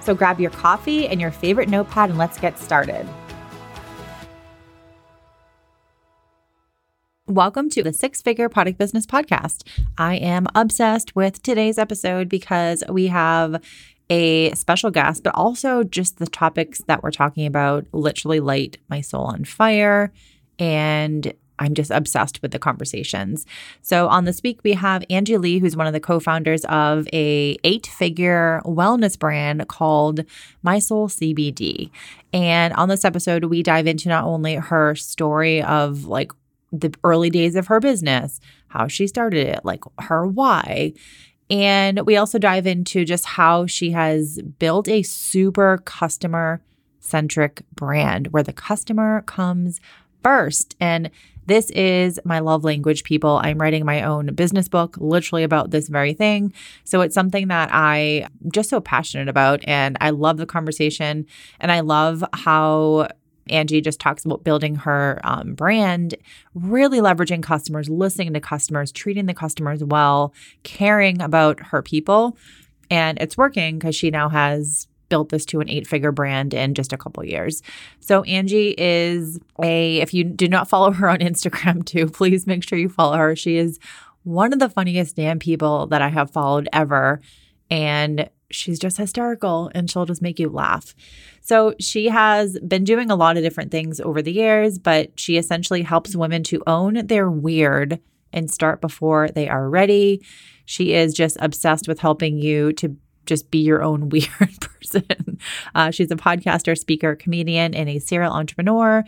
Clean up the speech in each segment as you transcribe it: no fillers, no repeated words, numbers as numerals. So grab your coffee and your favorite notepad and let's get started. Welcome to the Six Figure Product Business Podcast. I am obsessed with today's episode because we have a special guest, but also just the topics that we're talking about literally light my soul on fire, and I'm just obsessed with the conversations. So on this week, we have Angie Lee, who's one of the co-founders of a 8-figure wellness brand called My Soul CBD. And on this episode, we dive into not only her story of like the early days of her business, how she started it, like her why. And we also dive into just how she has built a super customer-centric brand where the customer comes first. And this is my love language, people. I'm writing my own business book literally about this very thing. So it's something that I'm just so passionate about. And I love the conversation. And I love how Angie just talks about building her brand, really leveraging customers, listening to customers, treating the customers well, caring about her people. And it's working because she now has built this to an 8-figure brand in just a couple years. So Angie is if you do not follow her on Instagram too, please make sure you follow her. She is one of the funniest damn people that I have followed ever. And she's just hysterical and she'll just make you laugh. So she has been doing a lot of different things over the years, but she essentially helps women to own their weird and start before they are ready. She is just obsessed with helping you to just be your own weird person. She's a podcaster, speaker, comedian, and a serial entrepreneur.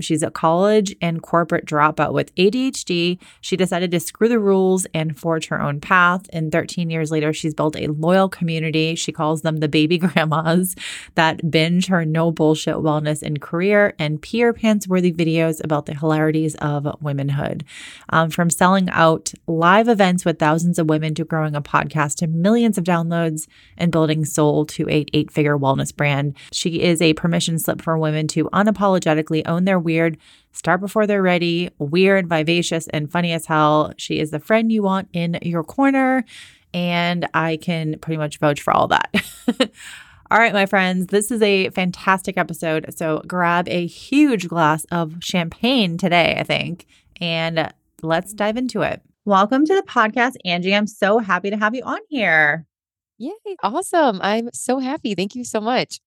She's a college and corporate dropout with ADHD. She decided to screw the rules and forge her own path. And 13 years later, she's built a loyal community. She calls them the baby grandmas that binge her no bullshit wellness and career and peer pants-worthy videos about the hilarities of womanhood. From selling out live events with thousands of women to growing a podcast to millions of downloads, and building soul to an 8-figure wellness brand. She is a permission slip for women to unapologetically own their weird, start before they're ready, weird, vivacious, and funny as hell. She is the friend you want in your corner, and I can pretty much vouch for all that. All right, my friends, this is a fantastic episode, so grab a huge glass of champagne today, I think, and let's dive into it. Welcome to the podcast, Angie. I'm so happy to have you on here. Yay. Awesome. I'm so happy. Thank you so much.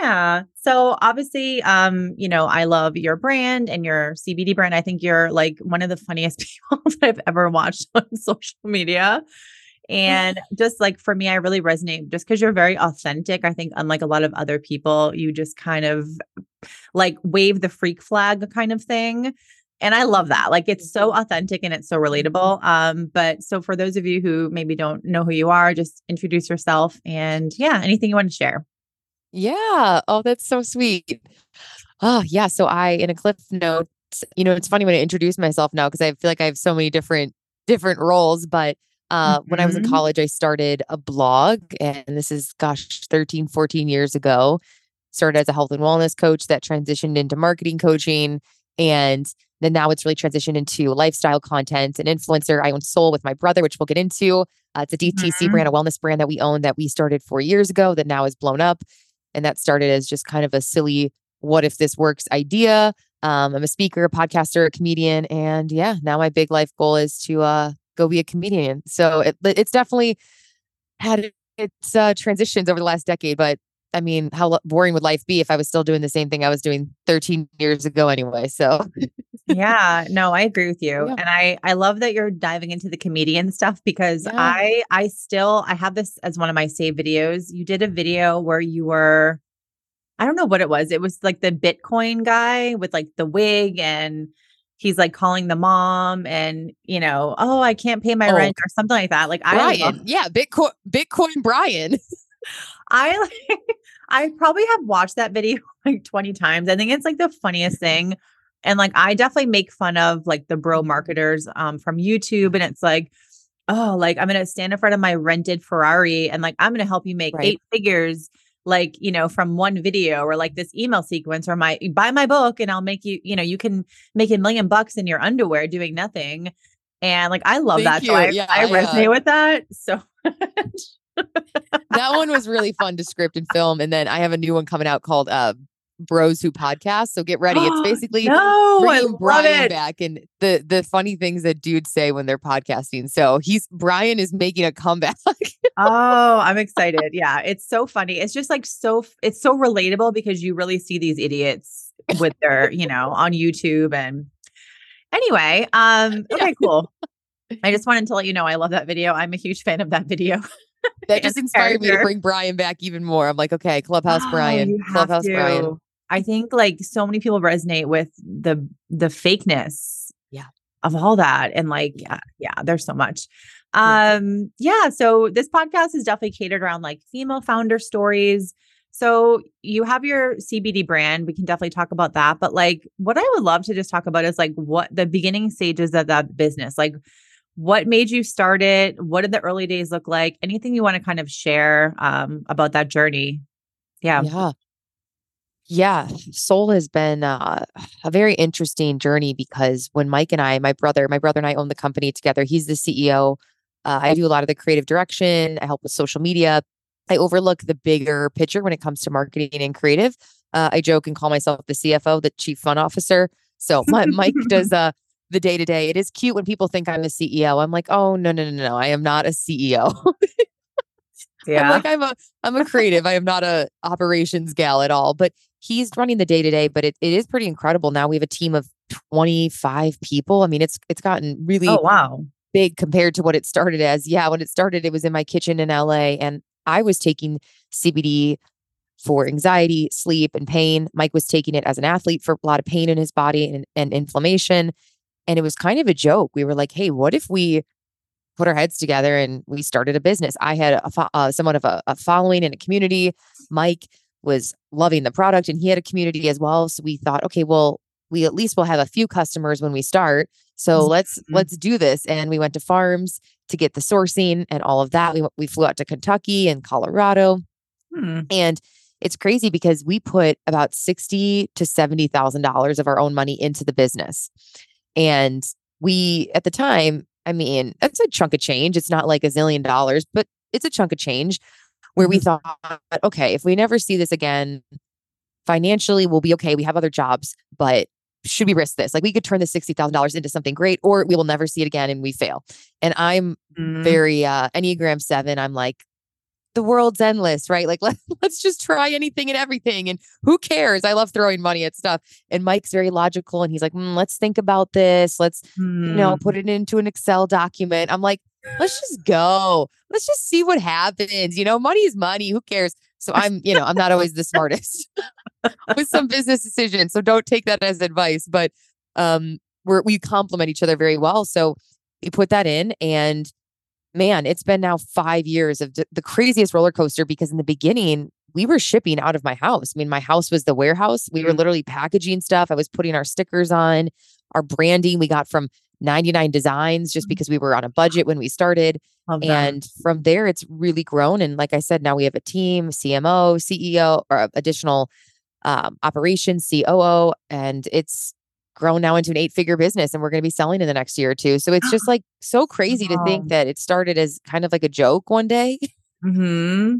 Yeah. So obviously, I love your brand and your CBD brand. I think you're like one of the funniest people that I've ever watched on social media. And just like for me, I really resonate just because you're very authentic. I think unlike a lot of other people, you just kind of like wave the freak flag kind of thing. And I love that. Like it's so authentic and it's so relatable. But so for those of you who maybe don't know who you are, just introduce yourself and anything you want to share. Yeah. Oh, that's so sweet. Oh yeah. So in a cliff note, it's funny when I introduce myself now, because I feel like I have so many different roles, but when I was in college, I started a blog, and this is 13-14 years ago. Started as a health and wellness coach that transitioned into marketing coaching. And then now it's really transitioned into lifestyle content and influencer. I own Soul with my brother, which we'll get into. It's a DTC brand, a wellness brand that we own that we started 4 years ago that now is blown up. And that started as just kind of a silly, what if this works idea. I'm a speaker, a podcaster, a comedian. And now my big life goal is to go be a comedian. So it's definitely had its transitions over the last decade, but I mean, how boring would life be if I was still doing the same thing I was doing 13 years ago anyway? So yeah, no, I agree with you. Yeah. And I love that you're diving into the comedian stuff because I have this as one of my saved videos. You did a video where you were, I don't know what it was. It was like the Bitcoin guy with like the wig and he's like calling the mom and, you know, oh, I can't pay my rent or something like that. Like Brian, Bitcoin Brian. I probably have watched that video like 20 times. I think it's like the funniest thing. And like, I definitely make fun of like the bro marketers from YouTube. And it's like, oh, like I'm going to stand in front of my rented Ferrari and like, I'm going to help you make 8 figures, like, you know, from one video or like this email sequence or buy my book and I'll make you, you know, you can make $1 million in your underwear doing nothing. And like, I love that. So I resonate with that so much. That one was really fun to script and film. And then I have a new one coming out called Bros Who Podcast. So get ready. It's basically bringing Brian back and the funny things that dudes say when they're podcasting. So Brian is making a comeback. Oh, I'm excited. Yeah. It's so funny. It's just like, it's so relatable because you really see these idiots with their, you know, on YouTube and anyway. Okay, cool. I just wanted to let you know, I love that video. I'm a huge fan of that video. That just inspired me to bring Brian back even more. I'm like, okay, Clubhouse Brian, Clubhouse Brian. I think like so many people resonate with the fakeness of all that. And like, yeah, there's so much. So this podcast is definitely catered around like female founder stories. So you have your CBD brand. We can definitely talk about that. But like what I would love to just talk about is like what the beginning stages of that business, like what made you start it? What did the early days look like? Anything you want to kind of share about that journey? Yeah. Soul has been a very interesting journey because when Mike and I, my brother and I own the company together, he's the CEO. I do a lot of the creative direction. I help with social media. I overlook the bigger picture when it comes to marketing and creative. I joke and call myself the CFO, the chief fun officer. So Mike does the day to day. It is cute when people think I'm the CEO. I'm like, oh no, I am not a CEO. Yeah. I'm a creative. I am not a operations gal at all. But he's running the day to day. But it is pretty incredible. Now we have a team of 25 people. I mean, it's gotten really big compared to what it started as. Yeah, when it started, it was in my kitchen in LA, and I was taking CBD for anxiety, sleep, and pain. Mike was taking it as an athlete for a lot of pain in his body and inflammation. And it was kind of a joke. We were like, hey, what if we put our heads together and we started a business? I had somewhat of a following and a community. Mike was loving the product and he had a community as well. So we thought, okay, well, we at least will have a few customers when we start. So let's do this. And we went to farms to get the sourcing and all of that. We flew out to Kentucky and Colorado. And it's crazy because we put about $60,000 to $70,000 of our own money into the business. And we, at the time, I mean, that's a chunk of change. It's not like $1 zillion, but it's a chunk of change where we thought, okay, if we never see this again, financially, we'll be okay. We have other jobs, but should we risk this? Like we could turn the $60,000 into something great, or we will never see it again and we fail. And I'm very Enneagram 7. I'm like, the world's endless, right? Like let's just try anything and everything. And who cares? I love throwing money at stuff. And Mike's very logical. And he's like, let's think about this. Let's, you know, put it into an Excel document. I'm like, let's just go. Let's just see what happens. You know, money is money. Who cares? So I'm not always the smartest with some business decisions. So don't take that as advice, but we complement each other very well. So we put that in and man, it's been now 5 years of the craziest roller coaster because in the beginning, we were shipping out of my house. I mean, my house was the warehouse. We were literally packaging stuff. I was putting our stickers on, our branding we got from 99 Designs just because we were on a budget when we started. And from there, it's really grown. And like I said, now we have a team, CMO, CEO, or additional operations, COO. And it's grown now into an 8-figure business and we're going to be selling in the next year or two. So it's just like so crazy to think that it started as kind of like a joke one day. Mm-hmm.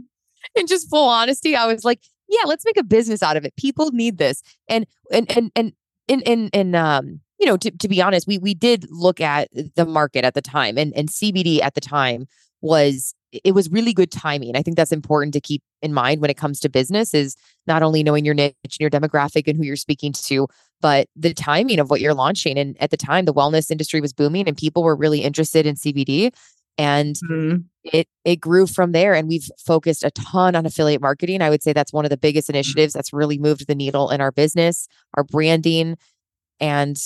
And just full honesty, I was like, yeah, let's make a business out of it. People need this. And you know, to be honest, we did look at the market at the time and CBD at the time was it was really good timing. I think that's important to keep in mind when it comes to business is not only knowing your niche and your demographic and who you're speaking to, but the timing of what you're launching. And at the time, the wellness industry was booming and people were really interested in CBD. And it grew from there. And we've focused a ton on affiliate marketing. I would say that's one of the biggest initiatives that's really moved the needle in our business, our branding. And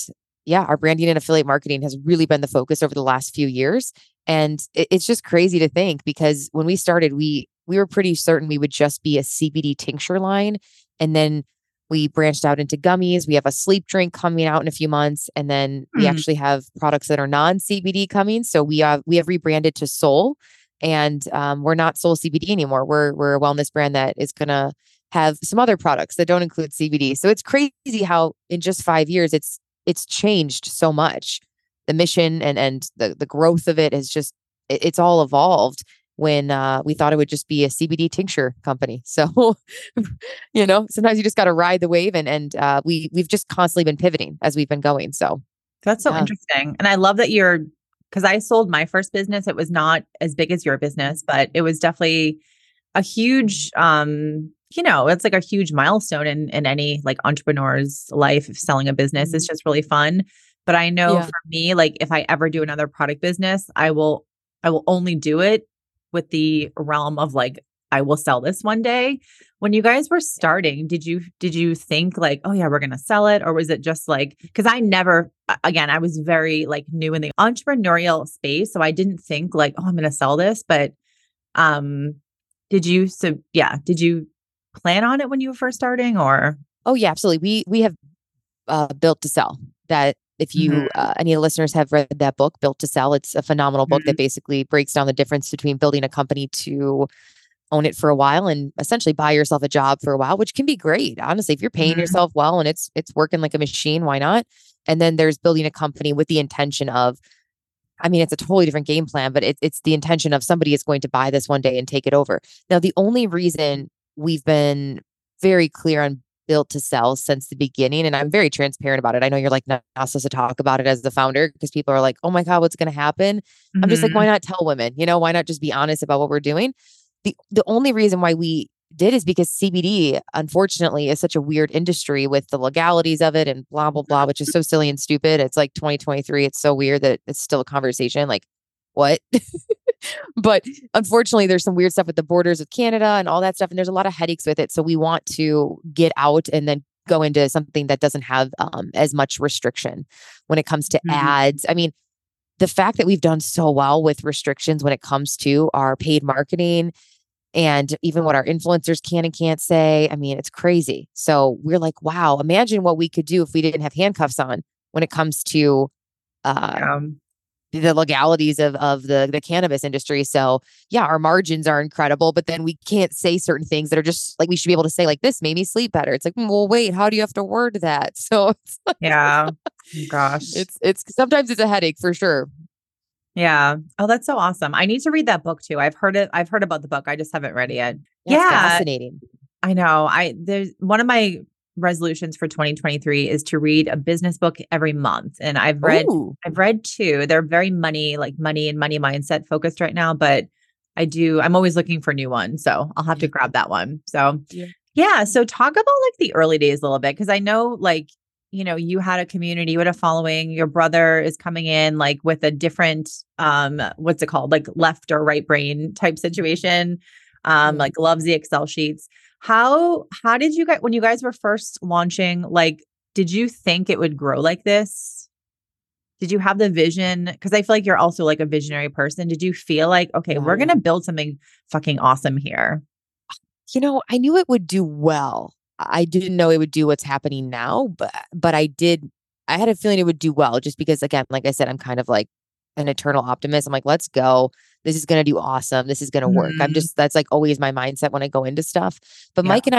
yeah, our branding and affiliate marketing has really been the focus over the last few years. And it's just crazy to think, because when we started, we were pretty certain we would just be a CBD tincture line. And then we branched out into gummies. We have a sleep drink coming out in a few months. And then we actually have products that are non-CBD coming. So we have rebranded to Soul, and we're not Soul CBD anymore. We're a wellness brand that is going to have some other products that don't include CBD. So it's crazy how in just 5 years, it's changed so much. The mission and the growth of it has just, it's all evolved when we thought it would just be a CBD tincture company. So, you know, sometimes you just got to ride the wave, and we've just constantly been pivoting as we've been going. So that's so interesting. And I love that because I sold my first business. It was not as big as your business, but it was definitely a huge, it's like a huge milestone in any like entrepreneur's life. If selling a business is just really fun. But I know for me, like if I ever do another product business, I will only do it with the realm of like, I will sell this one day. When you guys were starting, did you think like, oh yeah, we're going to sell it? Or was it just like, because I was very like new in the entrepreneurial space. So I didn't think like, oh, I'm going to sell this. But did you plan on it when you were first starting or? Oh yeah, absolutely. We have built to sell that. If you, any of the listeners have read that book, Built to Sell, it's a phenomenal book that basically breaks down the difference between building a company to own it for a while and essentially buy yourself a job for a while, which can be great. Honestly, if you're paying yourself well and it's working like a machine, why not? And then there's building a company with the intention of, I mean, it's a totally different game plan, but it's the intention of somebody is going to buy this one day and take it over. Now, the only reason we've been very clear on Built to Sell since the beginning. And I'm very transparent about it. I know you're like not supposed to talk about it as the founder because people are like, oh my God, what's going to happen? I'm just like, why not tell women? You know, why not just be honest about what we're doing? The only reason why we did is because CBD, unfortunately, is such a weird industry with the legalities of it and blah, blah, blah, which is so silly and stupid. It's like 2023. It's so weird that it's still a conversation. Like, what? But unfortunately, there's some weird stuff with the borders of Canada and all that stuff. And there's a lot of headaches with it. So we want to get out and then go into something that doesn't have as much restriction when it comes to ads. I mean, the fact that we've done so well with restrictions when it comes to our paid marketing and even what our influencers can and can't say, I mean, it's crazy. So we're like, wow, imagine what we could do if we didn't have handcuffs on when it comes to the legalities of the cannabis industry. So yeah, our margins are incredible, but then we can't say certain things that are just like, we should be able to say like, this made me sleep better. It's like, well, wait, how do you have to word that? So it's like, yeah, gosh, it's sometimes it's a headache for sure. Yeah. Oh, that's so awesome. I need to read that book too. I've heard about the book. I just haven't read it yet. Yeah. Fascinating. I know. There's one of my resolutions for 2023 is to read a business book every month. And I've read two. They're very money and money mindset focused right now, but I'm always looking for new ones. So I'll have to grab that one. So yeah. So talk about like the early days a little bit. Cause I know like, you know, you had a community, you had a following, your brother is coming in like with a different, what's it called? Like left or right brain type situation. Like loves the Excel sheets. How did you guys, when you guys were first launching, like, did you think it would grow like this? Did you have the vision? Cause I feel like you're also like a visionary person. Did you feel like, okay, we're going to build something fucking awesome here? You know, I knew it would do well. I didn't know it would do what's happening now, but I had a feeling it would do well just because again, like I said, I'm kind of like an eternal optimist. I'm like, let's go. This is going to do awesome. This is going to work. That's like always my mindset when I go into stuff. But yeah. Mike and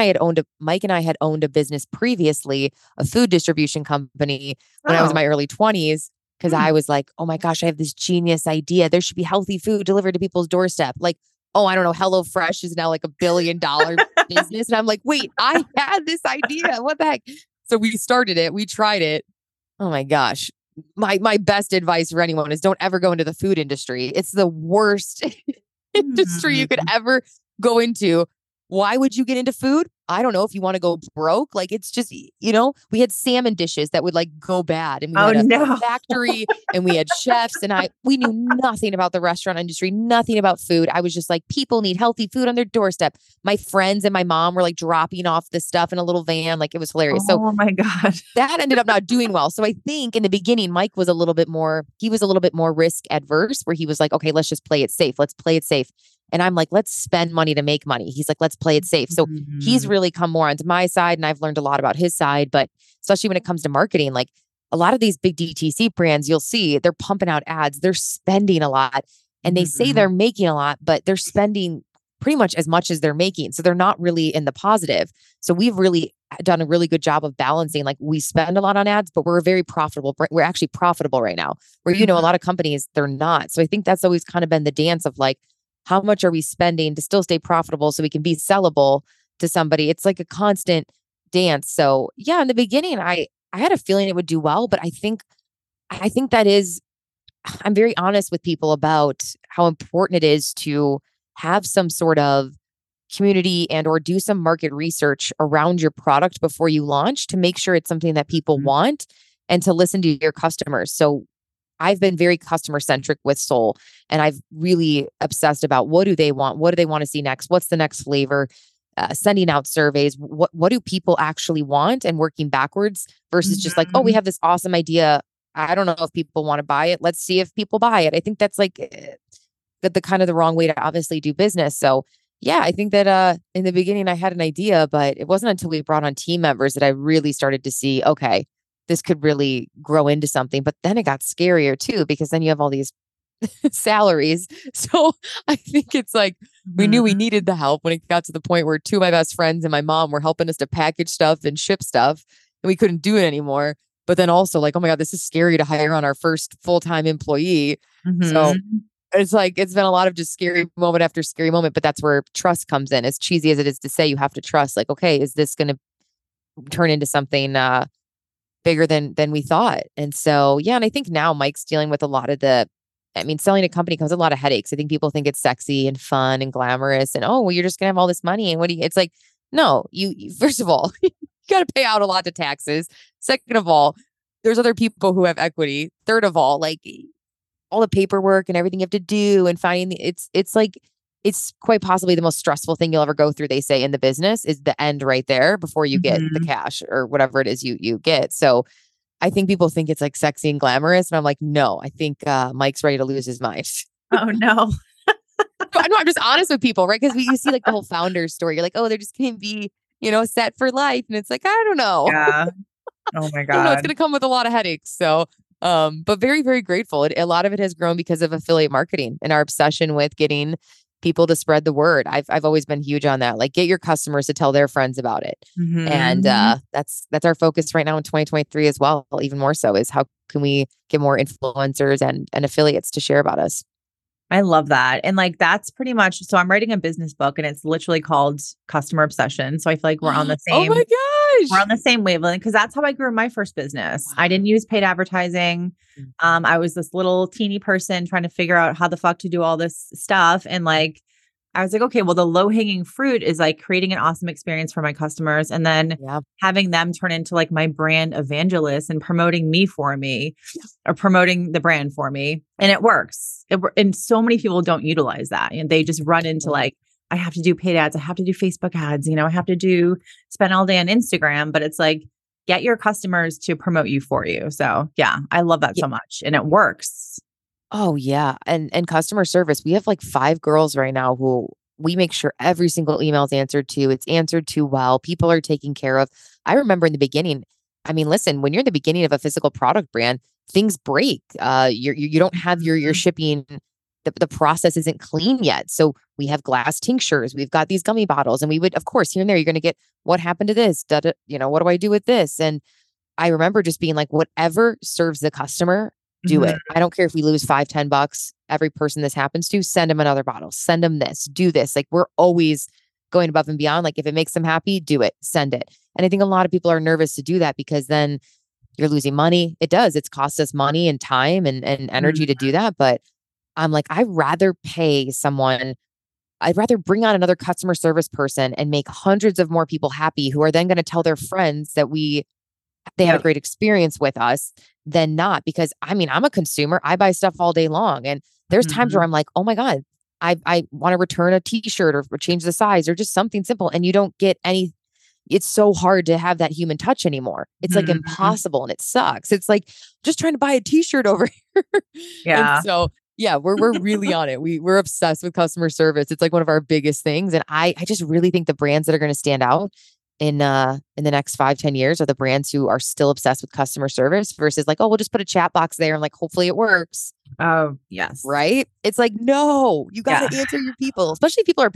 I had owned a business previously, a food distribution company when I was in my early 20s. Cause I was like, oh my gosh, I have this genius idea. There should be healthy food delivered to people's doorstep. Like, oh, I don't know. HelloFresh is now like $1 billion business. And I'm like, wait, I had this idea. What the heck? So we started it. We tried it. Oh my gosh. My best advice for anyone is don't ever go into the food industry. It's the worst industry you could ever go into. Why would you get into food? I don't know, if you want to go broke. Like, it's just, you know, we had salmon dishes that would like go bad, and we had a factory and we had chefs, and we knew nothing about the restaurant industry, nothing about food. I was just like, people need healthy food on their doorstep. My friends and my mom were like dropping off this stuff in a little van. Like, it was hilarious. Oh my God. That ended up not doing well. So I think in the beginning, Mike was a little bit more risk adverse, where he was like, okay, let's just play it safe. Let's play it safe. And I'm like, let's spend money to make money. He's like, let's play it safe. So he's really come more onto my side, and I've learned a lot about his side. But especially when it comes to marketing, like a lot of these big DTC brands, you'll see they're pumping out ads, they're spending a lot, and they say they're making a lot, but they're spending pretty much as they're making. So they're not really in the positive. So we've really done a really good job of balancing. Like, we spend a lot on ads, but we're very profitable. We're actually profitable right now, where, you know, a lot of companies, they're not. So I think that's always kind of been the dance of like, how much are we spending to still stay profitable so we can be sellable to somebody? It's like a constant dance. So yeah, in the beginning, I had a feeling it would do well, but I think that is, I'm very honest with people about how important it is to have some sort of community and or do some market research around your product before you launch to make sure it's something that people want, and to listen to your customers. So I've been very customer-centric with Soul, and I've really obsessed about what do they want? What do they want to see next? What's the next flavor? Sending out surveys. What do people actually want, and working backwards versus just like, oh, we have this awesome idea. I don't know if people want to buy it. Let's see if people buy it. I think that's like the kind of the wrong way to obviously do business. So yeah, I think that in the beginning I had an idea, but it wasn't until we brought on team members that I really started to see, okay, this could really grow into something. But then it got scarier too, because then you have all these salaries. So I think it's like, we knew we needed the help when it got to the point where two of my best friends and my mom were helping us to package stuff and ship stuff, and we couldn't do it anymore. But then also like, oh my God, this is scary to hire on our first full-time employee. So it's like, it's been a lot of just scary moment after scary moment, but that's where trust comes in. As cheesy as it is to say, you have to trust like, okay, is this going to turn into something, bigger than we thought. And so, yeah. And I think now Mike's dealing with a lot of selling a company comes a lot of headaches. I think people think it's sexy and fun and glamorous and, oh, well, you're just going to have all this money. And it's like, no, you first of all, you got to pay out a lot to taxes. Second of all, there's other people who have equity. Third of all, like all the paperwork and everything you have to do and finding it's like, it's quite possibly the most stressful thing you'll ever go through, they say, in the business is the end right there before you get the cash or whatever it is you get. So I think people think it's like sexy and glamorous. And I'm like, no, I think Mike's ready to lose his mind. Oh, no. No, I'm just honest with people, right? Because you see like the whole founder story. You're like, oh, they're just going to be, you know, set for life. And it's like, I don't know. Yeah. Oh, my God. I don't know, it's going to come with a lot of headaches. So but very, very grateful. A lot of it has grown because of affiliate marketing and our obsession with getting people to spread the word. I've always been huge on that. Like, get your customers to tell their friends about it. And that's our focus right now in 2023 as well. Even more so is how can we get more influencers and affiliates to share about us. I love that. And like, that's pretty much, so I'm writing a business book and it's literally called Customer Obsession. So I feel like we're on the same, oh my gosh, we're on the same wavelength. Cause that's how I grew my first business. Wow. I didn't use paid advertising. I was this little teeny person trying to figure out how the fuck to do all this stuff. And like, I was like, okay, well, the low hanging fruit is like creating an awesome experience for my customers and then having them turn into like my brand evangelist and promoting me for me or promoting the brand for me. And it works. And so many people don't utilize that. And they just run into like, I have to do paid ads. I have to do Facebook ads. You know, I have to spend all day on Instagram, but it's like, get your customers to promote you for you. So yeah, I love that so much. And it works. Oh yeah. And customer service, we have like 5 girls right now who we make sure every single email is answered to. It's answered to well. People are taken care of. I remember in the beginning, I mean, listen, when you're in the beginning of a physical product brand, things break. You don't have your shipping, the process isn't clean yet. So we have glass tinctures, we've got these gummy bottles, and we would, of course, here and there, you're going to get what happened to this, you know, what do I do with this? And I remember just being like, whatever serves the customer, do it. I don't care if we lose $5, $10. Every person this happens to, send them another bottle, send them this, do this. Like, we're always going above and beyond. Like, if it makes them happy, do it, send it. And I think a lot of people are nervous to do that because then you're losing money. It does. It's cost us money and time and energy to do that. But I'm like, I'd rather bring on another customer service person and make hundreds of more people happy who are then going to tell their friends that they had a great experience with us than not. Because I mean, I'm a consumer. I buy stuff all day long. And there's times where I'm like, oh my God, I want to return a t-shirt or change the size or just something simple. And you don't get any, it's so hard to have that human touch anymore. It's like impossible and it sucks. It's like just trying to buy a t-shirt over here. Yeah. And so yeah, we're really on it. We're obsessed with customer service. It's like one of our biggest things. And I just really think the brands that are going to stand out in the next 5-10 years are the brands who are still obsessed with customer service versus like, oh, we'll just put a chat box there and like, hopefully it works. Oh, yes. Right. It's like, no, you got to answer your people, especially if people are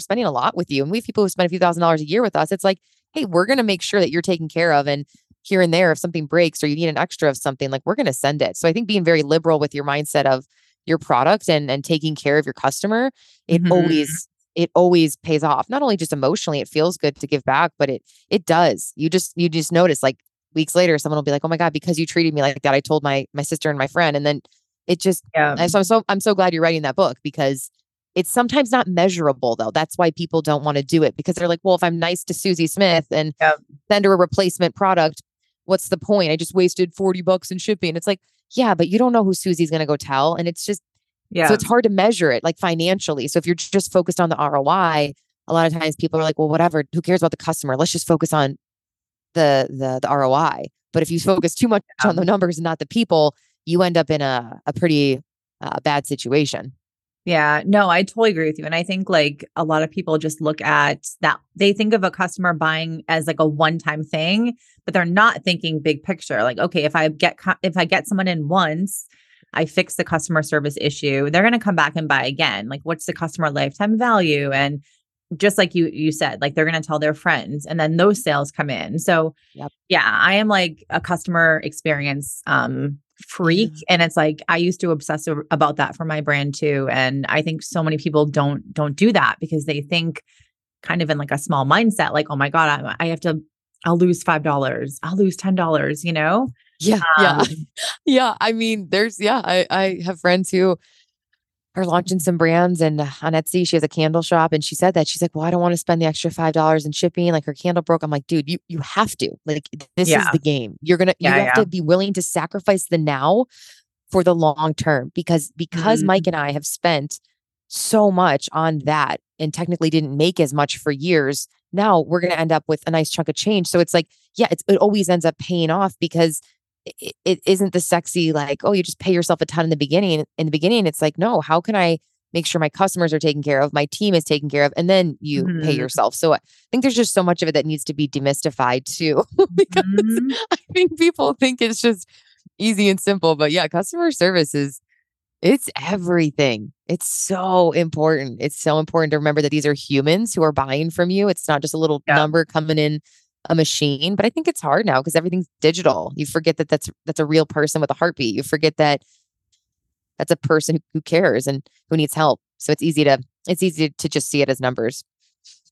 spending a lot with you. And we have people who spend a few $1,000s a year with us. It's like, hey, we're going to make sure that you're taken care of. And here and there, if something breaks or you need an extra of something, like we're going to send it. So I think being very liberal with your mindset of your product and taking care of your customer, it always pays off. Not only just emotionally, it feels good to give back, but it does. You just notice like weeks later, someone will be like, oh my God, because you treated me like that, I told my sister and my friend. And then it just, I'm so glad you're writing that book, because it's sometimes not measurable though. That's why people don't want to do it, because they're like, well, if I'm nice to Susie Smith and send her a replacement product, what's the point? I just wasted $40 in shipping. It's like, yeah, but you don't know who Susie's going to go tell. And it's just, so it's hard to measure it like financially. So if you're just focused on the ROI, a lot of times people are like, well, whatever, who cares about the customer? Let's just focus on the ROI. But if you focus too much on the numbers and not the people, you end up in a pretty bad situation. Yeah, no, I totally agree with you. And I think like a lot of people just look at that. They think of a customer buying as like a one-time thing, but they're not thinking big picture. Like, okay, if I get someone in once, I fix the customer service issue, they're going to come back and buy again. Like, what's the customer lifetime value? And just like you said, like they're going to tell their friends and then those sales come in. So I am like a customer experience freak. And it's like, I used to obsess about that for my brand too. And I think so many people don't do that because they think kind of in like a small mindset, like, oh my God, I'll lose $5. I'll lose $10, you know? Yeah. I mean, I have friends who are launching some brands, and on Etsy, she has a candle shop, and she said that she's like, well, I don't want to spend the extra $5 in shipping. Like her candle broke. I'm like, dude, you have to, like, this is the game. You're going to, you have to be willing to sacrifice the now for the long term, because Mike and I have spent so much on that and technically didn't make as much for years. Now we're going to end up with a nice chunk of change. So it's like, it always ends up paying off, because it isn't the sexy, like, oh, you just pay yourself a ton in the beginning. In the beginning, it's like, no, how can I make sure my customers are taken care of? My team is taken care of. And then you pay yourself. So I think there's just so much of it that needs to be demystified too, because I think people think it's just easy and simple, but customer service it's everything. It's so important. It's so important to remember that these are humans who are buying from you. It's not just a little number coming in a machine. But I think it's hard now because everything's digital. You forget that that's a real person with a heartbeat. You forget that that's a person who cares and who needs help. So it's easy to just see it as numbers.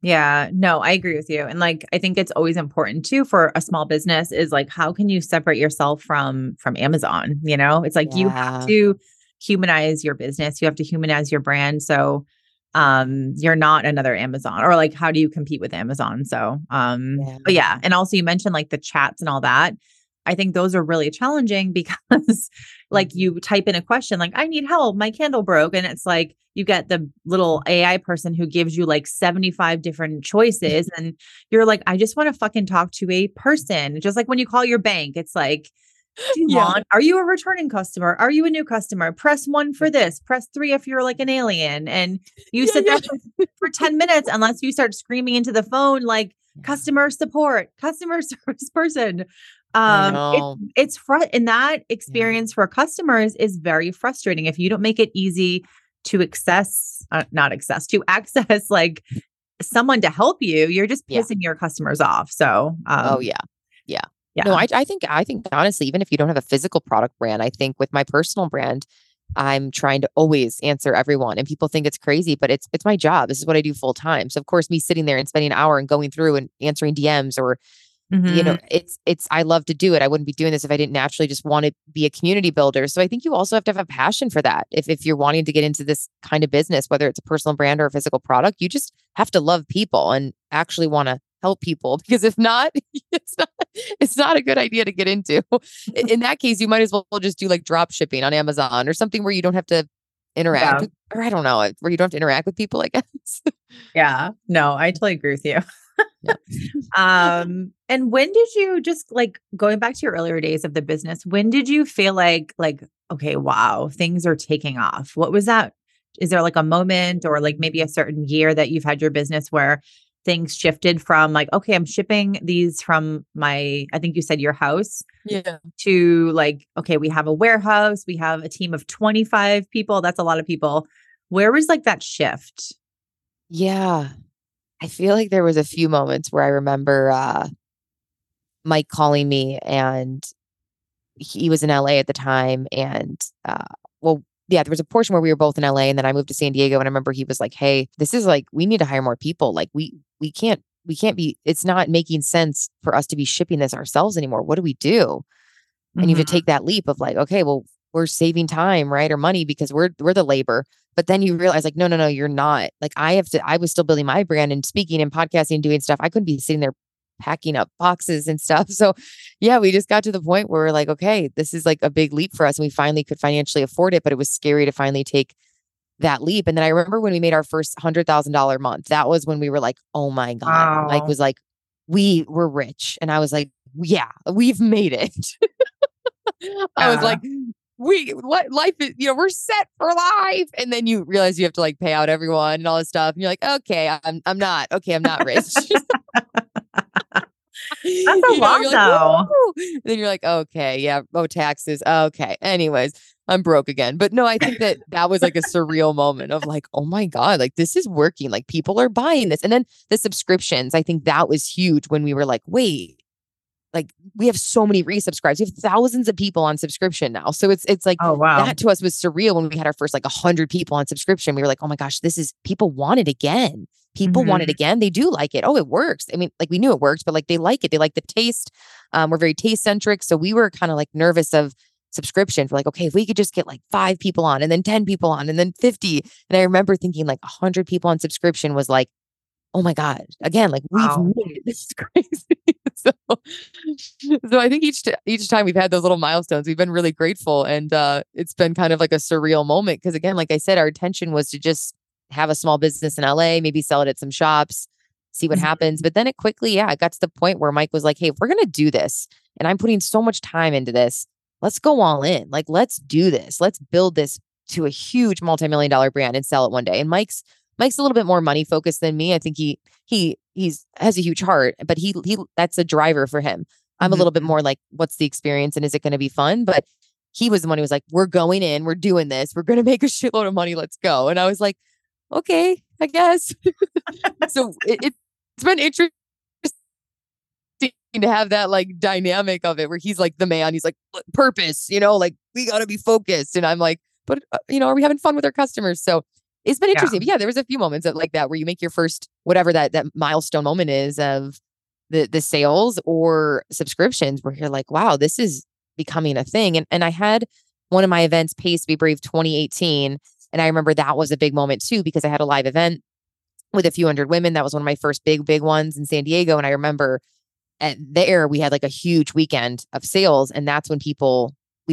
Yeah, no, I agree with you. And like, I think it's always important too for a small business is like, how can you separate yourself from Amazon? You know, it's like you have to humanize your business. You have to humanize your brand. So you're not another Amazon, or like, how do you compete with Amazon? So, but yeah. And also you mentioned like the chats and all that. I think those are really challenging because like you type in a question, like, I need help, my candle broke. And it's like, you get the little AI person who gives you like 75 different choices. And you're like, I just want to fucking talk to a person. Just like when you call your bank, it's like, are you a returning customer? Are you a new customer? Press 1 for this. Press 3 if you're like an alien. And you sit there for 10 minutes unless you start screaming into the phone like customer support, customer service person. And that experience for customers is very frustrating if you don't make it easy to access like someone to help you. You're just pissing your customers off. So Yeah. No, I think honestly, even if you don't have a physical product brand, I think with my personal brand, I'm trying to always answer everyone, and people think it's crazy, but it's my job. This is what I do full time. So of course, me sitting there and spending an hour and going through and answering DMs or Mm-hmm. You know, it's, I love to do it. I wouldn't be doing this if I didn't naturally just want to be a community builder. So I think you also have to have a passion for that. If you're wanting to get into this kind of business, whether it's a personal brand or a physical product, you just have to love people and actually want to help people, because if not, it's not a good idea to get into. In that case, you might as well just do like drop shipping on Amazon or something where you don't have to interact with, or I don't know, where you don't have to interact with people, I guess. Yeah, no, I totally agree with you. Yeah. And when did you just like going back to your earlier days of the business, when did you feel like, okay, wow, things are taking off? What was that? Is there like a moment or like maybe a certain year that you've had your business where things shifted from like, okay, I'm shipping these from my, I think you said your house, yeah, to like, okay, we have a warehouse, we have a team of 25 people. That's a lot of people. Where was like that shift? Yeah. I feel like there was a few moments where I remember Mike calling me, and he was in LA at the time. And there was a portion where we were both in LA, and then I moved to San Diego. And I remember he was like, hey, this is like, we need to hire more people. Like we can't be, it's not making sense for us to be shipping this ourselves anymore. What do we do? And you have to take that leap of like, okay, well, we're saving time, right? Or money, because we're the labor. But then you realize like, no, you're not. Like I was still building my brand and speaking and podcasting and doing stuff. I couldn't be sitting there packing up boxes and stuff. So yeah, we just got to the point where we're like, okay, this is like a big leap for us. And we finally could financially afford it, but it was scary to finally take that leap. And then I remember when we made our first $100,000 month, that was when we were like, oh my God. Wow. Mike was like, we were rich. And I was like, yeah, we've made it. I was like, life is, you know, we're set for life. And then you realize you have to like pay out everyone and all this stuff. And you're like, okay, I'm not rich. That's a lot, though. Like, then you're like, okay, yeah. Oh, taxes. Okay. Anyways, I'm broke again. But no, I think that was like a surreal moment of like, oh my God, like this is working. Like people are buying this. And then the subscriptions, I think that was huge when we were like, wait, like we have so many resubscribes. We have thousands of people on subscription now. So it's like, oh, wow. That to us was surreal when we had our first like 100 people on subscription. We were like, oh my gosh, this is, people want it again. People want it again. They do like it. Oh, it works. I mean, like we knew it works, but like they like it. They like the taste. We're very taste centric. So we were kind of like nervous of subscription. We're like, okay, if we could just get like 5 people on and then 10 people on and then 50. And I remember thinking like 100 people on subscription was like, oh my God, again, like we've made it. This is crazy. So I think each time we've had those little milestones, we've been really grateful. And it's been kind of like a surreal moment. Because again, like I said, our intention was to just have a small business in LA, maybe sell it at some shops, see what happens. But then it quickly, it got to the point where Mike was like, hey, if we're going to do this, and I'm putting so much time into this, let's go all in. Like, let's do this. Let's build this to a huge multi-million-dollar brand and sell it one day. And Mike's a little bit more money focused than me. I think he has a huge heart, but he that's a driver for him. I'm a little bit more like, what's the experience and is it going to be fun? But he was the one who was like, we're going in, we're doing this, we're going to make a shitload of money, let's go. And I was like, okay, I guess. So it's been interesting to have that like dynamic of it where he's like the man, he's like purpose, you know, like we got to be focused. And I'm like, but you know, are we having fun with our customers? So it's been interesting. Yeah. But yeah, there was a few moments like that where you make your first, whatever that milestone moment is of the sales or subscriptions where you're like, wow, this is becoming a thing. And I had one of my events, Pace to Be Brave 2018. And I remember that was a big moment too, because I had a live event with a few hundred women. That was one of my first big, big ones in San Diego. And I remember we had like a huge weekend of sales. And that's when we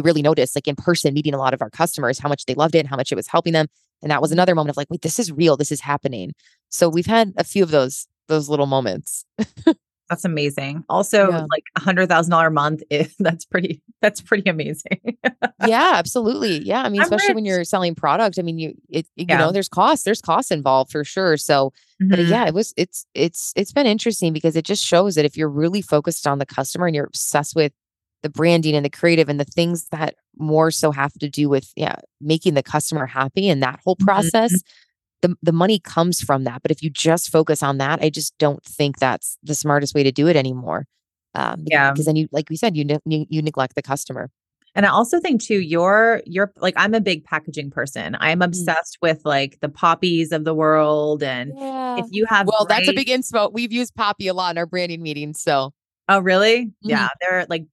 really noticed like in person meeting a lot of our customers, how much they loved it and how much it was helping them. And that was another moment of like, wait, this is real. This is happening. So we've had a few of those little moments. That's amazing. Also, like $100,000 a month, that's pretty amazing. Yeah, absolutely. Yeah. I mean, especially when you're selling product, I mean, you know, there's costs involved for sure. So, but yeah, it's been interesting because it just shows that if you're really focused on the customer and you're obsessed with the branding and the creative and the things that more so have to do with making the customer happy and that whole process, the money comes from that. But if you just focus on that, I just don't think that's the smartest way to do it anymore. Because then you, like we said, you neglect the customer. And I also think too, you're like, I'm a big packaging person. I'm obsessed with like the poppies of the world. And if you have, that's a big inspo. We've used Poppy a lot in our branding meetings. So Oh, really? Mm-hmm. Yeah. They're like,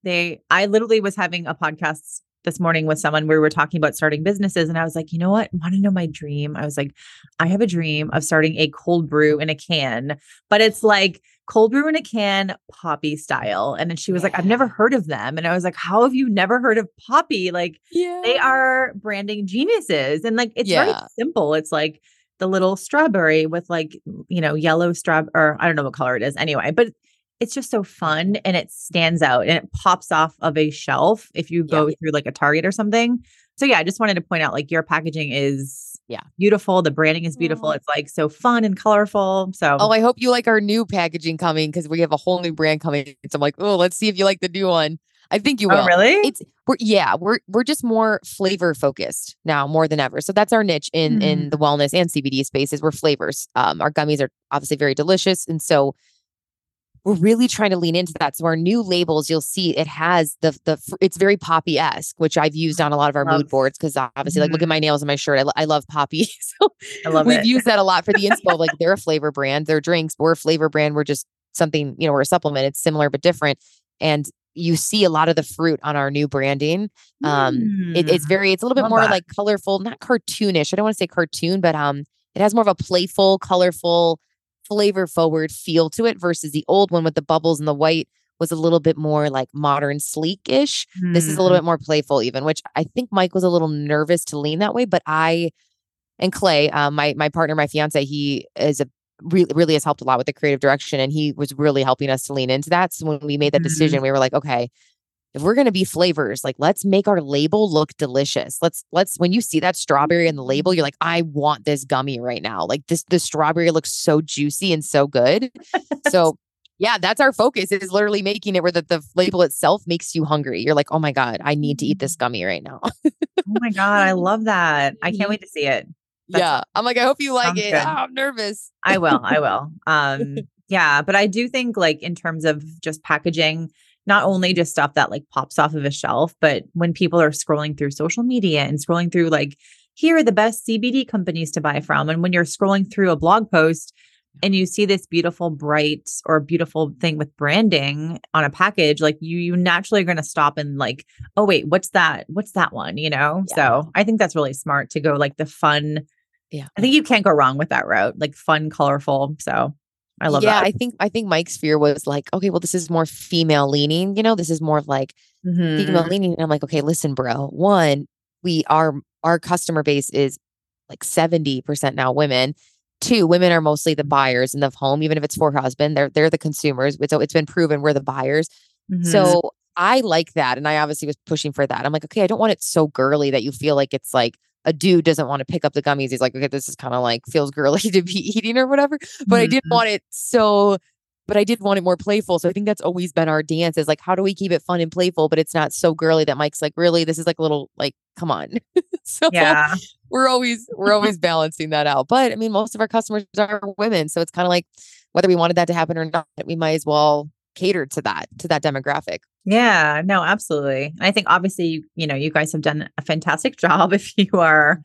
I literally was having a podcast this morning with someone where we were talking about starting businesses. And I was like, you know what? Want to know my dream? I was like, I have a dream of starting a cold brew in a can, but it's like cold brew in a can, Poppy style. And then she was like, I've never heard of them. And I was like, how have you never heard of Poppy? Like they are branding geniuses. And like, it's very simple. It's like the little strawberry with like, you know, yellow strawberry, or I don't know what color it is anyway, but it's just so fun and it stands out and it pops off of a shelf if you go through like a Target or something. So yeah, I just wanted to point out like your packaging is beautiful. The branding is beautiful. It's like so fun and colorful. So I hope you like our new packaging coming because we have a whole new brand coming. So I'm like, oh, let's see if you like the new one. I think you will. Oh, really? We're just more flavor focused now more than ever. So that's our niche in the wellness and CBD spaces. We're flavors. Our gummies are obviously very delicious, and so we're really trying to lean into that. So our new labels, you'll see it has it's very Poppy-esque, which I've used on a lot of our mood boards. Cause obviously like, look at my nails and my shirt. I love Poppy. So I love we've used that a lot for the inspo. Like they're a flavor brand, they're drinks, we're a flavor brand. We're just something, you know, we're a supplement. It's similar, but different. And you see a lot of the fruit on our new branding. It's a little bit more like colorful, not cartoonish. I don't want to say cartoon, but it has more of a playful, colorful, flavor forward feel to it versus the old one with the bubbles and the white was a little bit more like modern sleek-ish. This is a little bit more playful even, which I think Mike was a little nervous to lean that way. But I and Clay, my partner, my fiance, he is really has helped a lot with the creative direction. And he was really helping us to lean into that. So when we made that decision, we were like, okay, if we're going to be flavors, like let's make our label look delicious. Let's, when you see that strawberry in the label, you're like, I want this gummy right now. Like the strawberry looks so juicy and so good. So yeah, that's our focus. It is literally making it where the label itself makes you hungry. You're like, oh my God, I need to eat this gummy right now. Oh my God. I love that. I can't wait to see it. I'm like, I hope you like it. Oh, I'm nervous. I will. Yeah. But I do think like in terms of just packaging, not only just stuff that like pops off of a shelf, but when people are scrolling through social media and scrolling through like, here are the best CBD companies to buy from. And when you're scrolling through a blog post and you see this beautiful, bright or beautiful thing with branding on a package, like you naturally are going to stop and like, oh wait, what's that? What's that one? You know? Yeah. So I think that's really smart to go like the fun. Yeah. I think you can't go wrong with that route, like fun, colorful. So I love that. Yeah, I think Mike's fear was like, okay, well, this is more female leaning. You know, this is more of like female leaning. And I'm like, okay, listen, bro. One, our customer base is like 70% now women. Two, women are mostly the buyers in the home, even if it's for husband. They're the consumers. So it's been proven we're the buyers. Mm-hmm. So I like that, and I obviously was pushing for that. I'm like, okay, I don't want it so girly that you feel like it's like a dude doesn't want to pick up the gummies. He's like, okay, this is kind of like feels girly to be eating or whatever. But I didn't want it but I did want it more playful. So I think that's always been our dance is like, how do we keep it fun and playful, but it's not so girly that Mike's like, really, this is like a little like, come on. So yeah, we're always balancing that out. But I mean, most of our customers are women. So it's kind of like whether we wanted that to happen or not, we might as well cater to that demographic. Yeah, no, absolutely. And I think obviously, you guys have done a fantastic job if you are,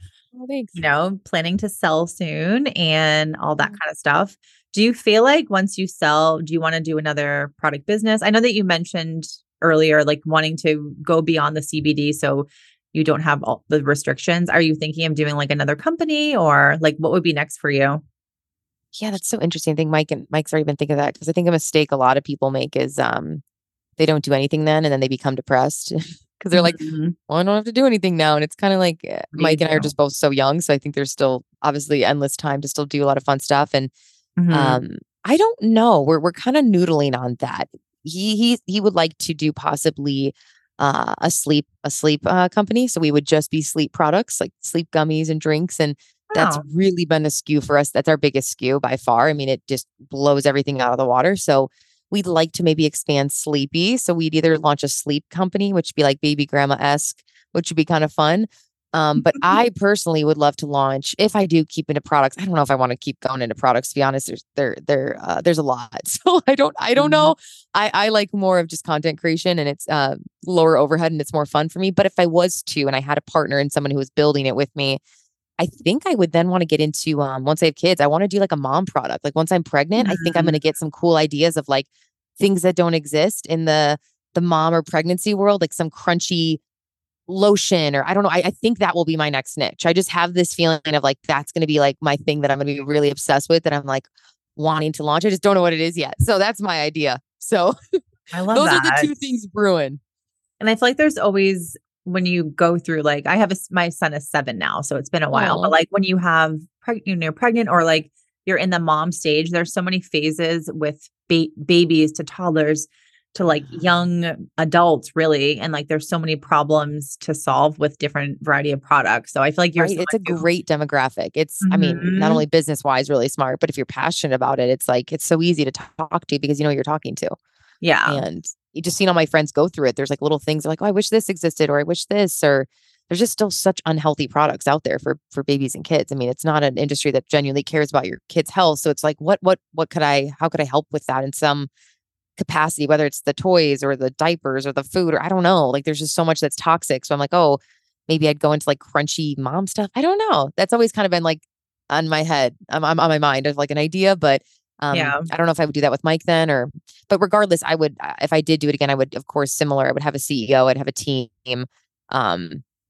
planning to sell soon and all that kind of stuff. Do you feel like once you sell, do you want to do another product business? I know that you mentioned earlier, like wanting to go beyond the CBD. So you don't have all the restrictions. Are you thinking of doing like another company or like what would be next for you? Yeah, that's so interesting. I think Mike's already been thinking of that because I think a mistake a lot of people make is, they don't do anything then, and then they become depressed because they're like, well, I don't have to do anything now. And it's kind of like Mike and I are just both so young. So I think there's still obviously endless time to still do a lot of fun stuff. And I don't know, we're kind of noodling on that. He would like to do possibly a sleep company. So we would just be sleep products, like sleep gummies and drinks. And that's really been a SKU for us. That's our biggest SKU by far. I mean, it just blows everything out of the water. So we'd like to maybe expand sleepy. So we'd either launch a sleep company, which would be like baby grandma-esque, which would be kind of fun. But I personally would love to launch, if I do keep into products, I don't know if I want to keep going into products, to be honest, there's a lot. So I don't know. I like more of just content creation and it's lower overhead and it's more fun for me. But if I was to, and I had a partner and someone who was building it with me, I think I would then want to get into, once I have kids, I want to do like a mom product. Like once I'm pregnant, I think I'm going to get some cool ideas of like, things that don't exist in the mom or pregnancy world, like some crunchy lotion or I don't know. I think that will be my next niche. I just have this feeling of like, that's going to be like my thing that I'm going to be really obsessed with that I'm like wanting to launch. I just don't know what it is yet. So that's my idea. So I love those that. Are the two things brewing. And I feel like there's always, when you go through, like I have my son is 7 now, so it's been a while, but like when you have you're pregnant or like you're in the mom stage, there's so many phases with babies to toddlers to like young adults, really. And like, there's so many problems to solve with different variety of products. So I feel like you're, right. It's a great demographic. It's, I mean, not only business wise, really smart, but if you're passionate about it, it's like, it's so easy to talk to because you know who you're talking to. Yeah. And you just seen all my friends go through it. There's like little things like, oh, I wish this existed, or I wish this, or there's just still such unhealthy products out there for babies and kids. I mean, it's not an industry that genuinely cares about your kids' health. So it's like, how could I help with that in some capacity, whether it's the toys or the diapers or the food, or I don't know, like there's just so much that's toxic. So I'm like, oh, maybe I'd go into like crunchy mom stuff. I don't know. That's always kind of been like on my head. I'm on my mind of like an idea, but I don't know if I would do that with Mike then, but regardless, I would, if I did do it again, I would, of course, similar, I would have a CEO, I'd have a team,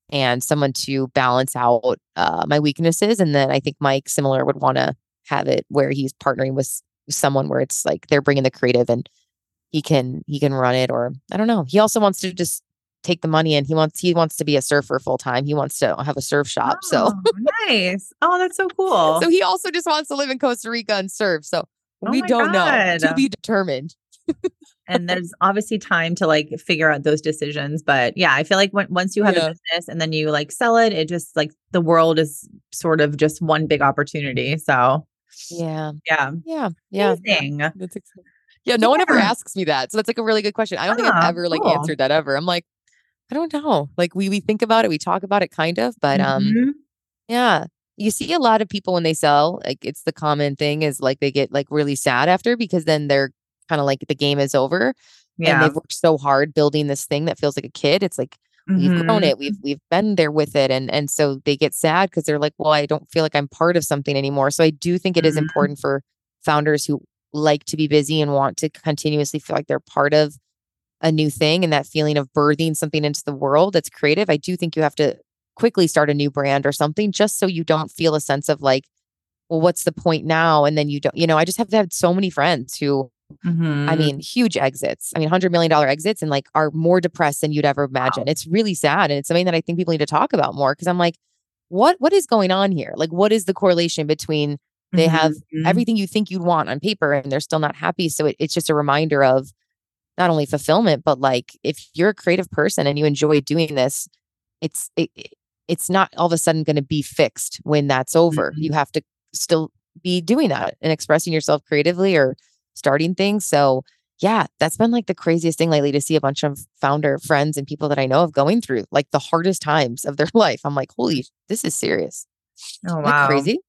and someone to balance out my weaknesses. And then I think Mike similar would want to have it where he's partnering with someone where it's like, they're bringing the creative and he can run it, or I don't know. He also wants to just take the money and he wants to be a surfer full time. He wants to have a surf shop. Nice. Oh, that's so cool. So he also just wants to live in Costa Rica and surf. So we don't know, to be determined. And there's obviously time to like figure out those decisions. But yeah, I feel like once you have a business and then you like sell it, it just like the world is sort of just one big opportunity. So yeah. That's exciting. Yeah, no one ever asks me that. So that's like a really good question. I don't think I've ever answered that ever. I'm like, I don't know. Like we think about it, we talk about it kind of, but you see a lot of people when they sell, like it's the common thing is like they get like really sad after because then they're kind of like the game is over and they've worked so hard building this thing that feels like a kid. It's like we've grown it. We've been there with it. And so they get sad because they're like, well, I don't feel like I'm part of something anymore. So I do think it is important for founders who like to be busy and want to continuously feel like they're part of a new thing and that feeling of birthing something into the world that's creative. I do think you have to quickly start a new brand or something just so you don't feel a sense of like, well, what's the point now? And then you don't, I just have had so many friends who, huge exits, $100 million exits and like are more depressed than you'd ever imagine. Wow. It's really sad. And it's something that I think people need to talk about more. Cause I'm like, what is going on here? Like, what is the correlation between they have everything you think you'd want on paper and they're still not happy. So it's just a reminder of not only fulfillment, but like if you're a creative person and you enjoy doing this, it's not all of a sudden going to be fixed when that's over. You have to still be doing that and expressing yourself creatively or starting things. So yeah, that's been like the craziest thing lately to see a bunch of founder friends and people that I know of going through like the hardest times of their life. I'm like, holy, this is serious. Oh, wow. Isn't that crazy?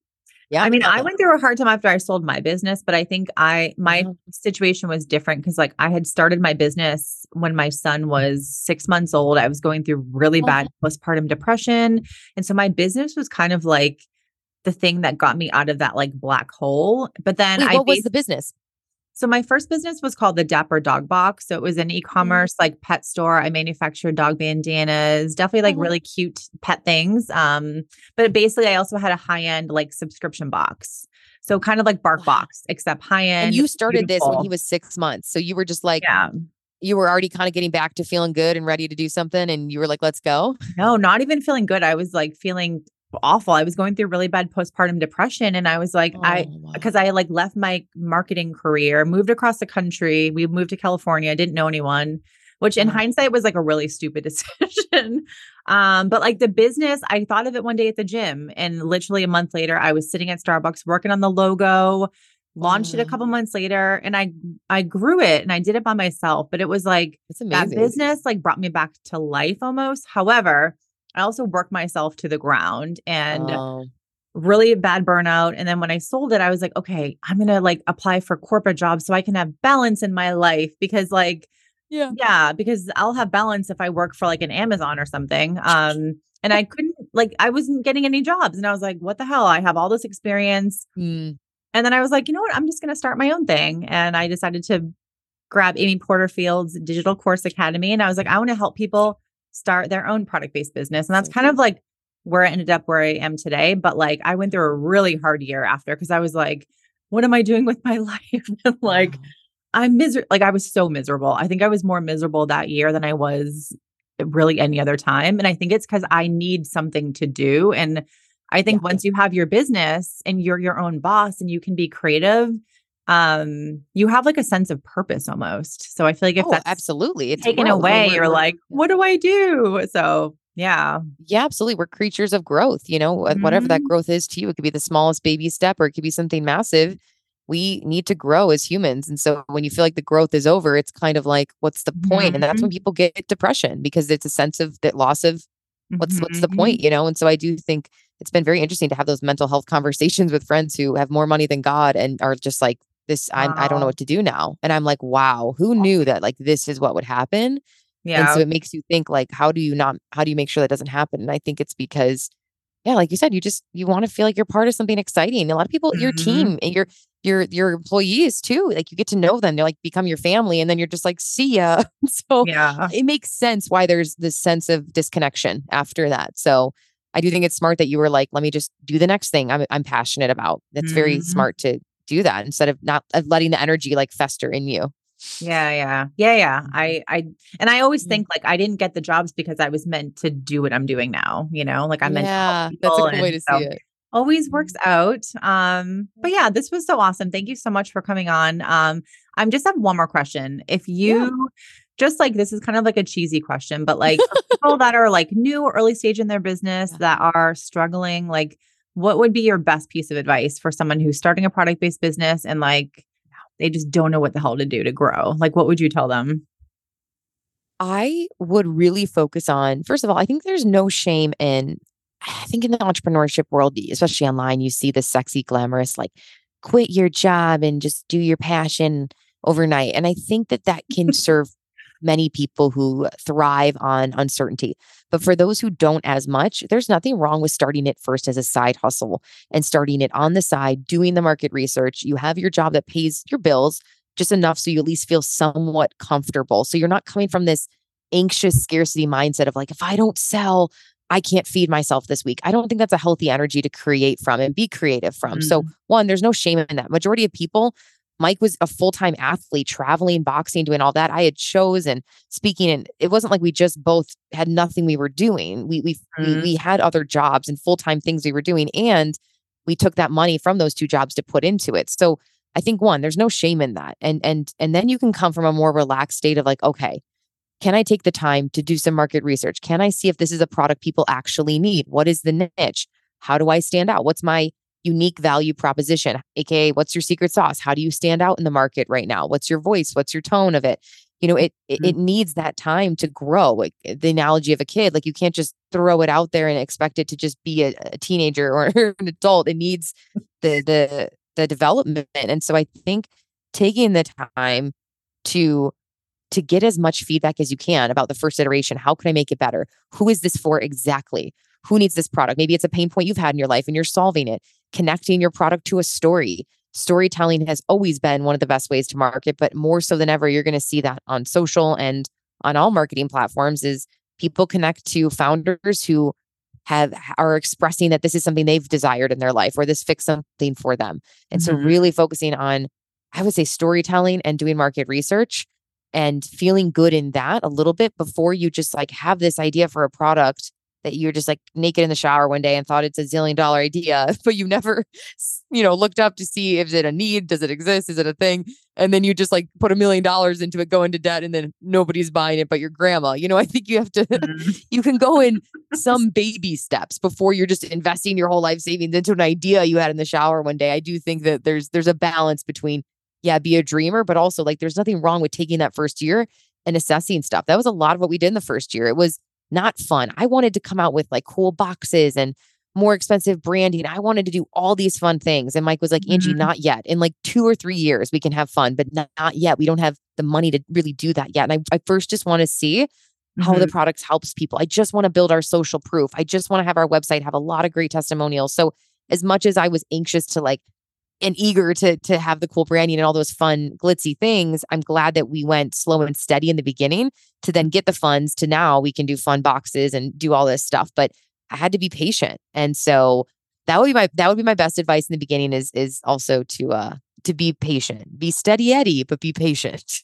Yeah. I went through a hard time after I sold my business, but I think my situation was different because like I had started my business when my son was 6 months old. I was going through really bad postpartum depression. And so my business was kind of like the thing that got me out of that like black hole. But then what was the business? So my first business was called the Dapper Dog Box. So it was an e-commerce like pet store. I manufactured dog bandanas, definitely like really cute pet things. But basically I also had a high-end like subscription box. So kind of like Bark Box, except high-end. And you started this when he was 6 months. So you were just like, you were already kind of getting back to feeling good and ready to do something. And you were like, let's go. No, not even feeling good. I was like feeling awful. I was going through really bad postpartum depression. And I was like, because I like left my marketing career, moved across the country. We moved to California. Didn't know anyone, which in hindsight was like a really stupid decision. But like the business, I thought of it one day at the gym and literally a month later, I was sitting at Starbucks working on the logo, launched it a couple months later. And I grew it and I did it by myself, but it was like that business like brought me back to life almost. However, I also worked myself to the ground and really bad burnout. And then when I sold it, I was like, okay, I'm going to like apply for corporate jobs so I can have balance in my life because like, because I'll have balance if I work for like an Amazon or something. And I couldn't like, I wasn't getting any jobs and I was like, what the hell? I have all this experience. And then I was like, you know what? I'm just going to start my own thing. And I decided to grab Amy Porterfield's Digital Course Academy. And I was like, I want to help people start their own product-based business. And that's kind of like where I ended up where I am today. But like, I went through a really hard year after, because I was like, what am I doing with my life? And like, I'm miserable. Like, I was so miserable. I think I was more miserable that year than I was really any other time. And I think it's because I need something to do. And I think once you have your business and you're your own boss and you can be creative, you have like a sense of purpose almost. So I feel like if that's absolutely it's taken away, you're like, what do I do? So yeah. Yeah, absolutely. We're creatures of growth, you know, whatever that growth is to you. It could be the smallest baby step, or it could be something massive. We need to grow as humans. And so when you feel like the growth is over, it's kind of like, what's the point? And that's when people get depression, because it's a sense of that loss of what's the point, you know? And so I do think it's been very interesting to have those mental health conversations with friends who have more money than God and are just like, this, I don't know what to do now. And I'm like, wow, who knew that like, this is what would happen? Yeah. And so it makes you think like, how do you make sure that doesn't happen? And I think it's because, like you said, you want to feel like you're part of something exciting. A lot of people, your team and your employees too, like you get to know them. They're like, become your family. And then you're just like, see ya. So it makes sense why there's this sense of disconnection after that. So I do think it's smart that you were like, let me just do the next thing I'm passionate about. That's very smart to do that instead of not letting the energy like fester in you. Yeah. I always think like I didn't get the jobs because I was meant to do what I'm doing now, you know, like I'm meant to help people. That's a good way to see it. Always works out. But yeah, this was so awesome. Thank you so much for coming on. I'm just have one more question. If you just like, this is kind of like a cheesy question, but like for people that are like new or early stage in their business that are struggling, like what would be your best piece of advice for someone who's starting a product-based business and like, they just don't know what the hell to do to grow? Like, what would you tell them? I would really focus on, first of all, I think there's no shame in, I think in the entrepreneurship world, especially online, you see this sexy, glamorous, like quit your job and just do your passion overnight. And I think that that can serve many people who thrive on uncertainty. But for those who don't as much, there's nothing wrong with starting it first as a side hustle and starting it on the side, doing the market research. You have your job that pays your bills just enough so you at least feel somewhat comfortable. So you're not coming from this anxious scarcity mindset of like, if I don't sell, I can't feed myself this week. I don't think that's a healthy energy to create from and be creative from. So one, there's no shame in that. Majority of people, Mike was a full-time athlete, traveling, boxing, doing all that. I had shows and speaking, and it wasn't like we just both had nothing we were doing. We had other jobs and full-time things we were doing, and we took that money from those two jobs to put into it. So I think one, there's no shame in that, and then you can come from a more relaxed state of like, okay, can I take the time to do some market research? Can I see if this is a product people actually need? What is the niche? How do I stand out? What's my unique value proposition, aka what's your secret sauce? How do you stand out in the market right now? What's your voice? What's your tone of it? You know, it needs that time to grow. Like the analogy of a kid, like you can't just throw it out there and expect it to just be a teenager or an adult. It needs the development. And so I think taking the time to get as much feedback as you can about the first iteration. How can I make it better? Who is this for exactly? Who needs this product? Maybe it's a pain point you've had in your life and you're solving it. Connecting your product to a story. Storytelling has always been one of the best ways to market, but more so than ever, you're going to see that on social and on all marketing platforms is people connect to founders who are expressing that this is something they've desired in their life or this fixed something for them. And so really focusing on, I would say, storytelling and doing market research and feeling good in that a little bit before you just like have this idea for a product that you're just like naked in the shower one day and thought it's a $1 zillion idea, but you never, you know, looked up to see if it a need, does it exist? Is it a thing? And then you just like put $1 million into it, go into debt, and then nobody's buying it but your grandma. You know, I think you have to, you can go in some baby steps before you're just investing your whole life savings into an idea you had in the shower one day. I do think that there's a balance between, be a dreamer, but also like there's nothing wrong with taking that first year and assessing stuff. That was a lot of what we did in the first year. It was not fun. I wanted to come out with like cool boxes and more expensive branding. I wanted to do all these fun things. And Mike was like, Angie, not yet. In like 2 or 3 years, we can have fun, but not yet. We don't have the money to really do that yet. And I first just want to see how the product helps people. I just want to build our social proof. I just want to have our website have a lot of great testimonials. So as much as I was anxious to like and eager to have the cool branding and all those fun, glitzy things, I'm glad that we went slow and steady in the beginning to then get the funds to now we can do fun boxes and do all this stuff. But I had to be patient. And so that would be my best advice in the beginning is also to be patient, be steady Eddie, but be patient.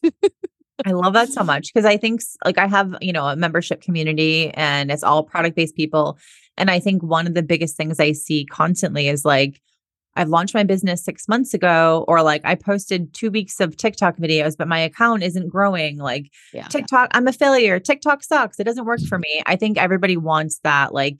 I love that so much. Cause I think like I have, a membership community and it's all product-based people. And I think one of the biggest things I see constantly is like, I've launched my business 6 months ago, or like I posted 2 weeks of TikTok videos, but my account isn't growing. Like yeah. TikTok, I'm a failure. TikTok sucks. It doesn't work for me. I think everybody wants that like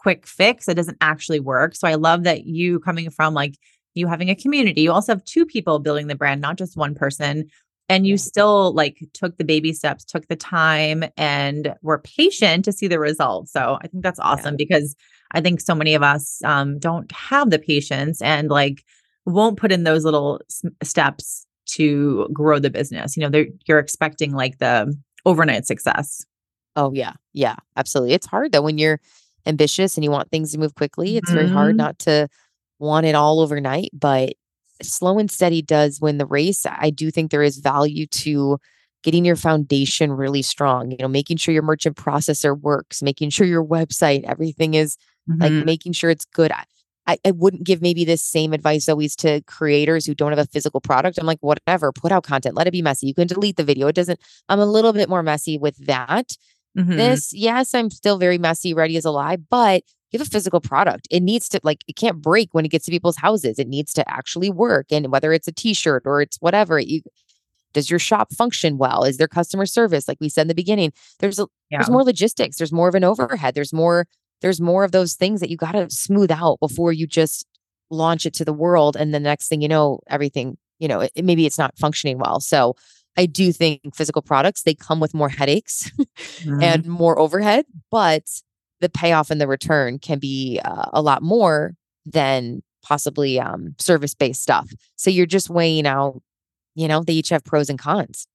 quick fix. It doesn't actually work. So I love that you coming from like you having a community, you also have two people building the brand, not just one person. And you still like took the baby steps, took the time and were patient to see the results. So I think that's awesome because I think so many of us don't have the patience and like won't put in those little steps to grow the business. You're expecting like the overnight success. Oh yeah. Yeah, absolutely. It's hard though when you're ambitious and you want things to move quickly. It's very hard not to want it all overnight, but slow and steady does win the race. I do think there is value to getting your foundation really strong, making sure your merchant processor works, making sure your website, everything is like making sure it's good. I wouldn't give maybe this same advice always to creators who don't have a physical product. I'm like, whatever, put out content, let it be messy. You can delete the video. I'm a little bit more messy with that. This, yes, I'm still very messy, ready as a lie, but you have a physical product. It needs to it can't break when it gets to people's houses. It needs to actually work. And whether it's a t-shirt or it's whatever, does your shop function well? Is there customer service? Like we said in the beginning, there's more logistics. There's more of an overhead. There's more of those things that you got to smooth out before you just launch it to the world. And the next thing you know, everything, maybe it's not functioning well. So I do think physical products, they come with more headaches and more overhead, but the payoff and the return can be a lot more than possibly service-based stuff. So you're just weighing out, they each have pros and cons.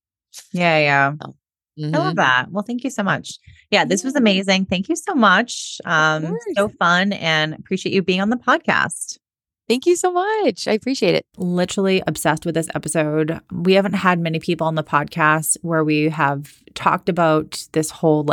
Yeah. Yeah. So, I love that. Well, thank you so much. Yeah. This was amazing. Thank you so much. So fun, and appreciate you being on the podcast. Thank you so much. I appreciate it. Literally obsessed with this episode. We haven't had many people on the podcast where we have talked about this whole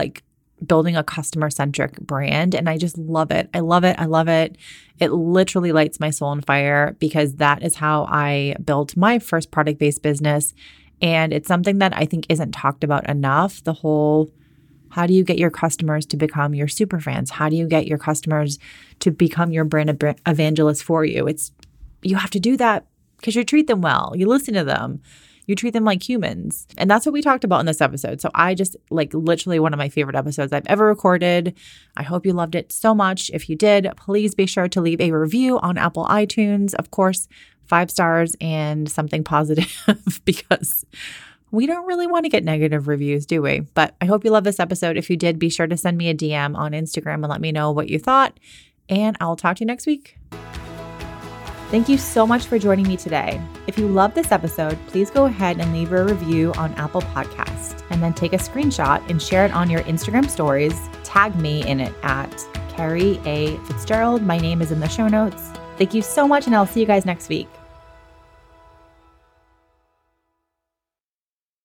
building a customer-centric brand. And I just love it. I love it. I love it. It literally lights my soul on fire because that is how I built my first product-based business. And it's something that I think isn't talked about enough. The whole, how do you get your customers to become your super fans? How do you get your customers to become your brand evangelist for you? You have to do that because you treat them well. You listen to them. You treat them like humans. And that's what we talked about in this episode. So I just literally one of my favorite episodes I've ever recorded. I hope you loved it so much. If you did, please be sure to leave a review on Apple iTunes. Of course, 5 stars and something positive because we don't really want to get negative reviews, do we? But I hope you love this episode. If you did, be sure to send me a DM on Instagram and let me know what you thought. And I'll talk to you next week. Thank you so much for joining me today. If you love this episode, please go ahead and leave a review on Apple Podcasts and then take a screenshot and share it on your Instagram stories. Tag me in it at Carrie A. Fitzgerald. My name is in the show notes. Thank you so much, and I'll see you guys next week.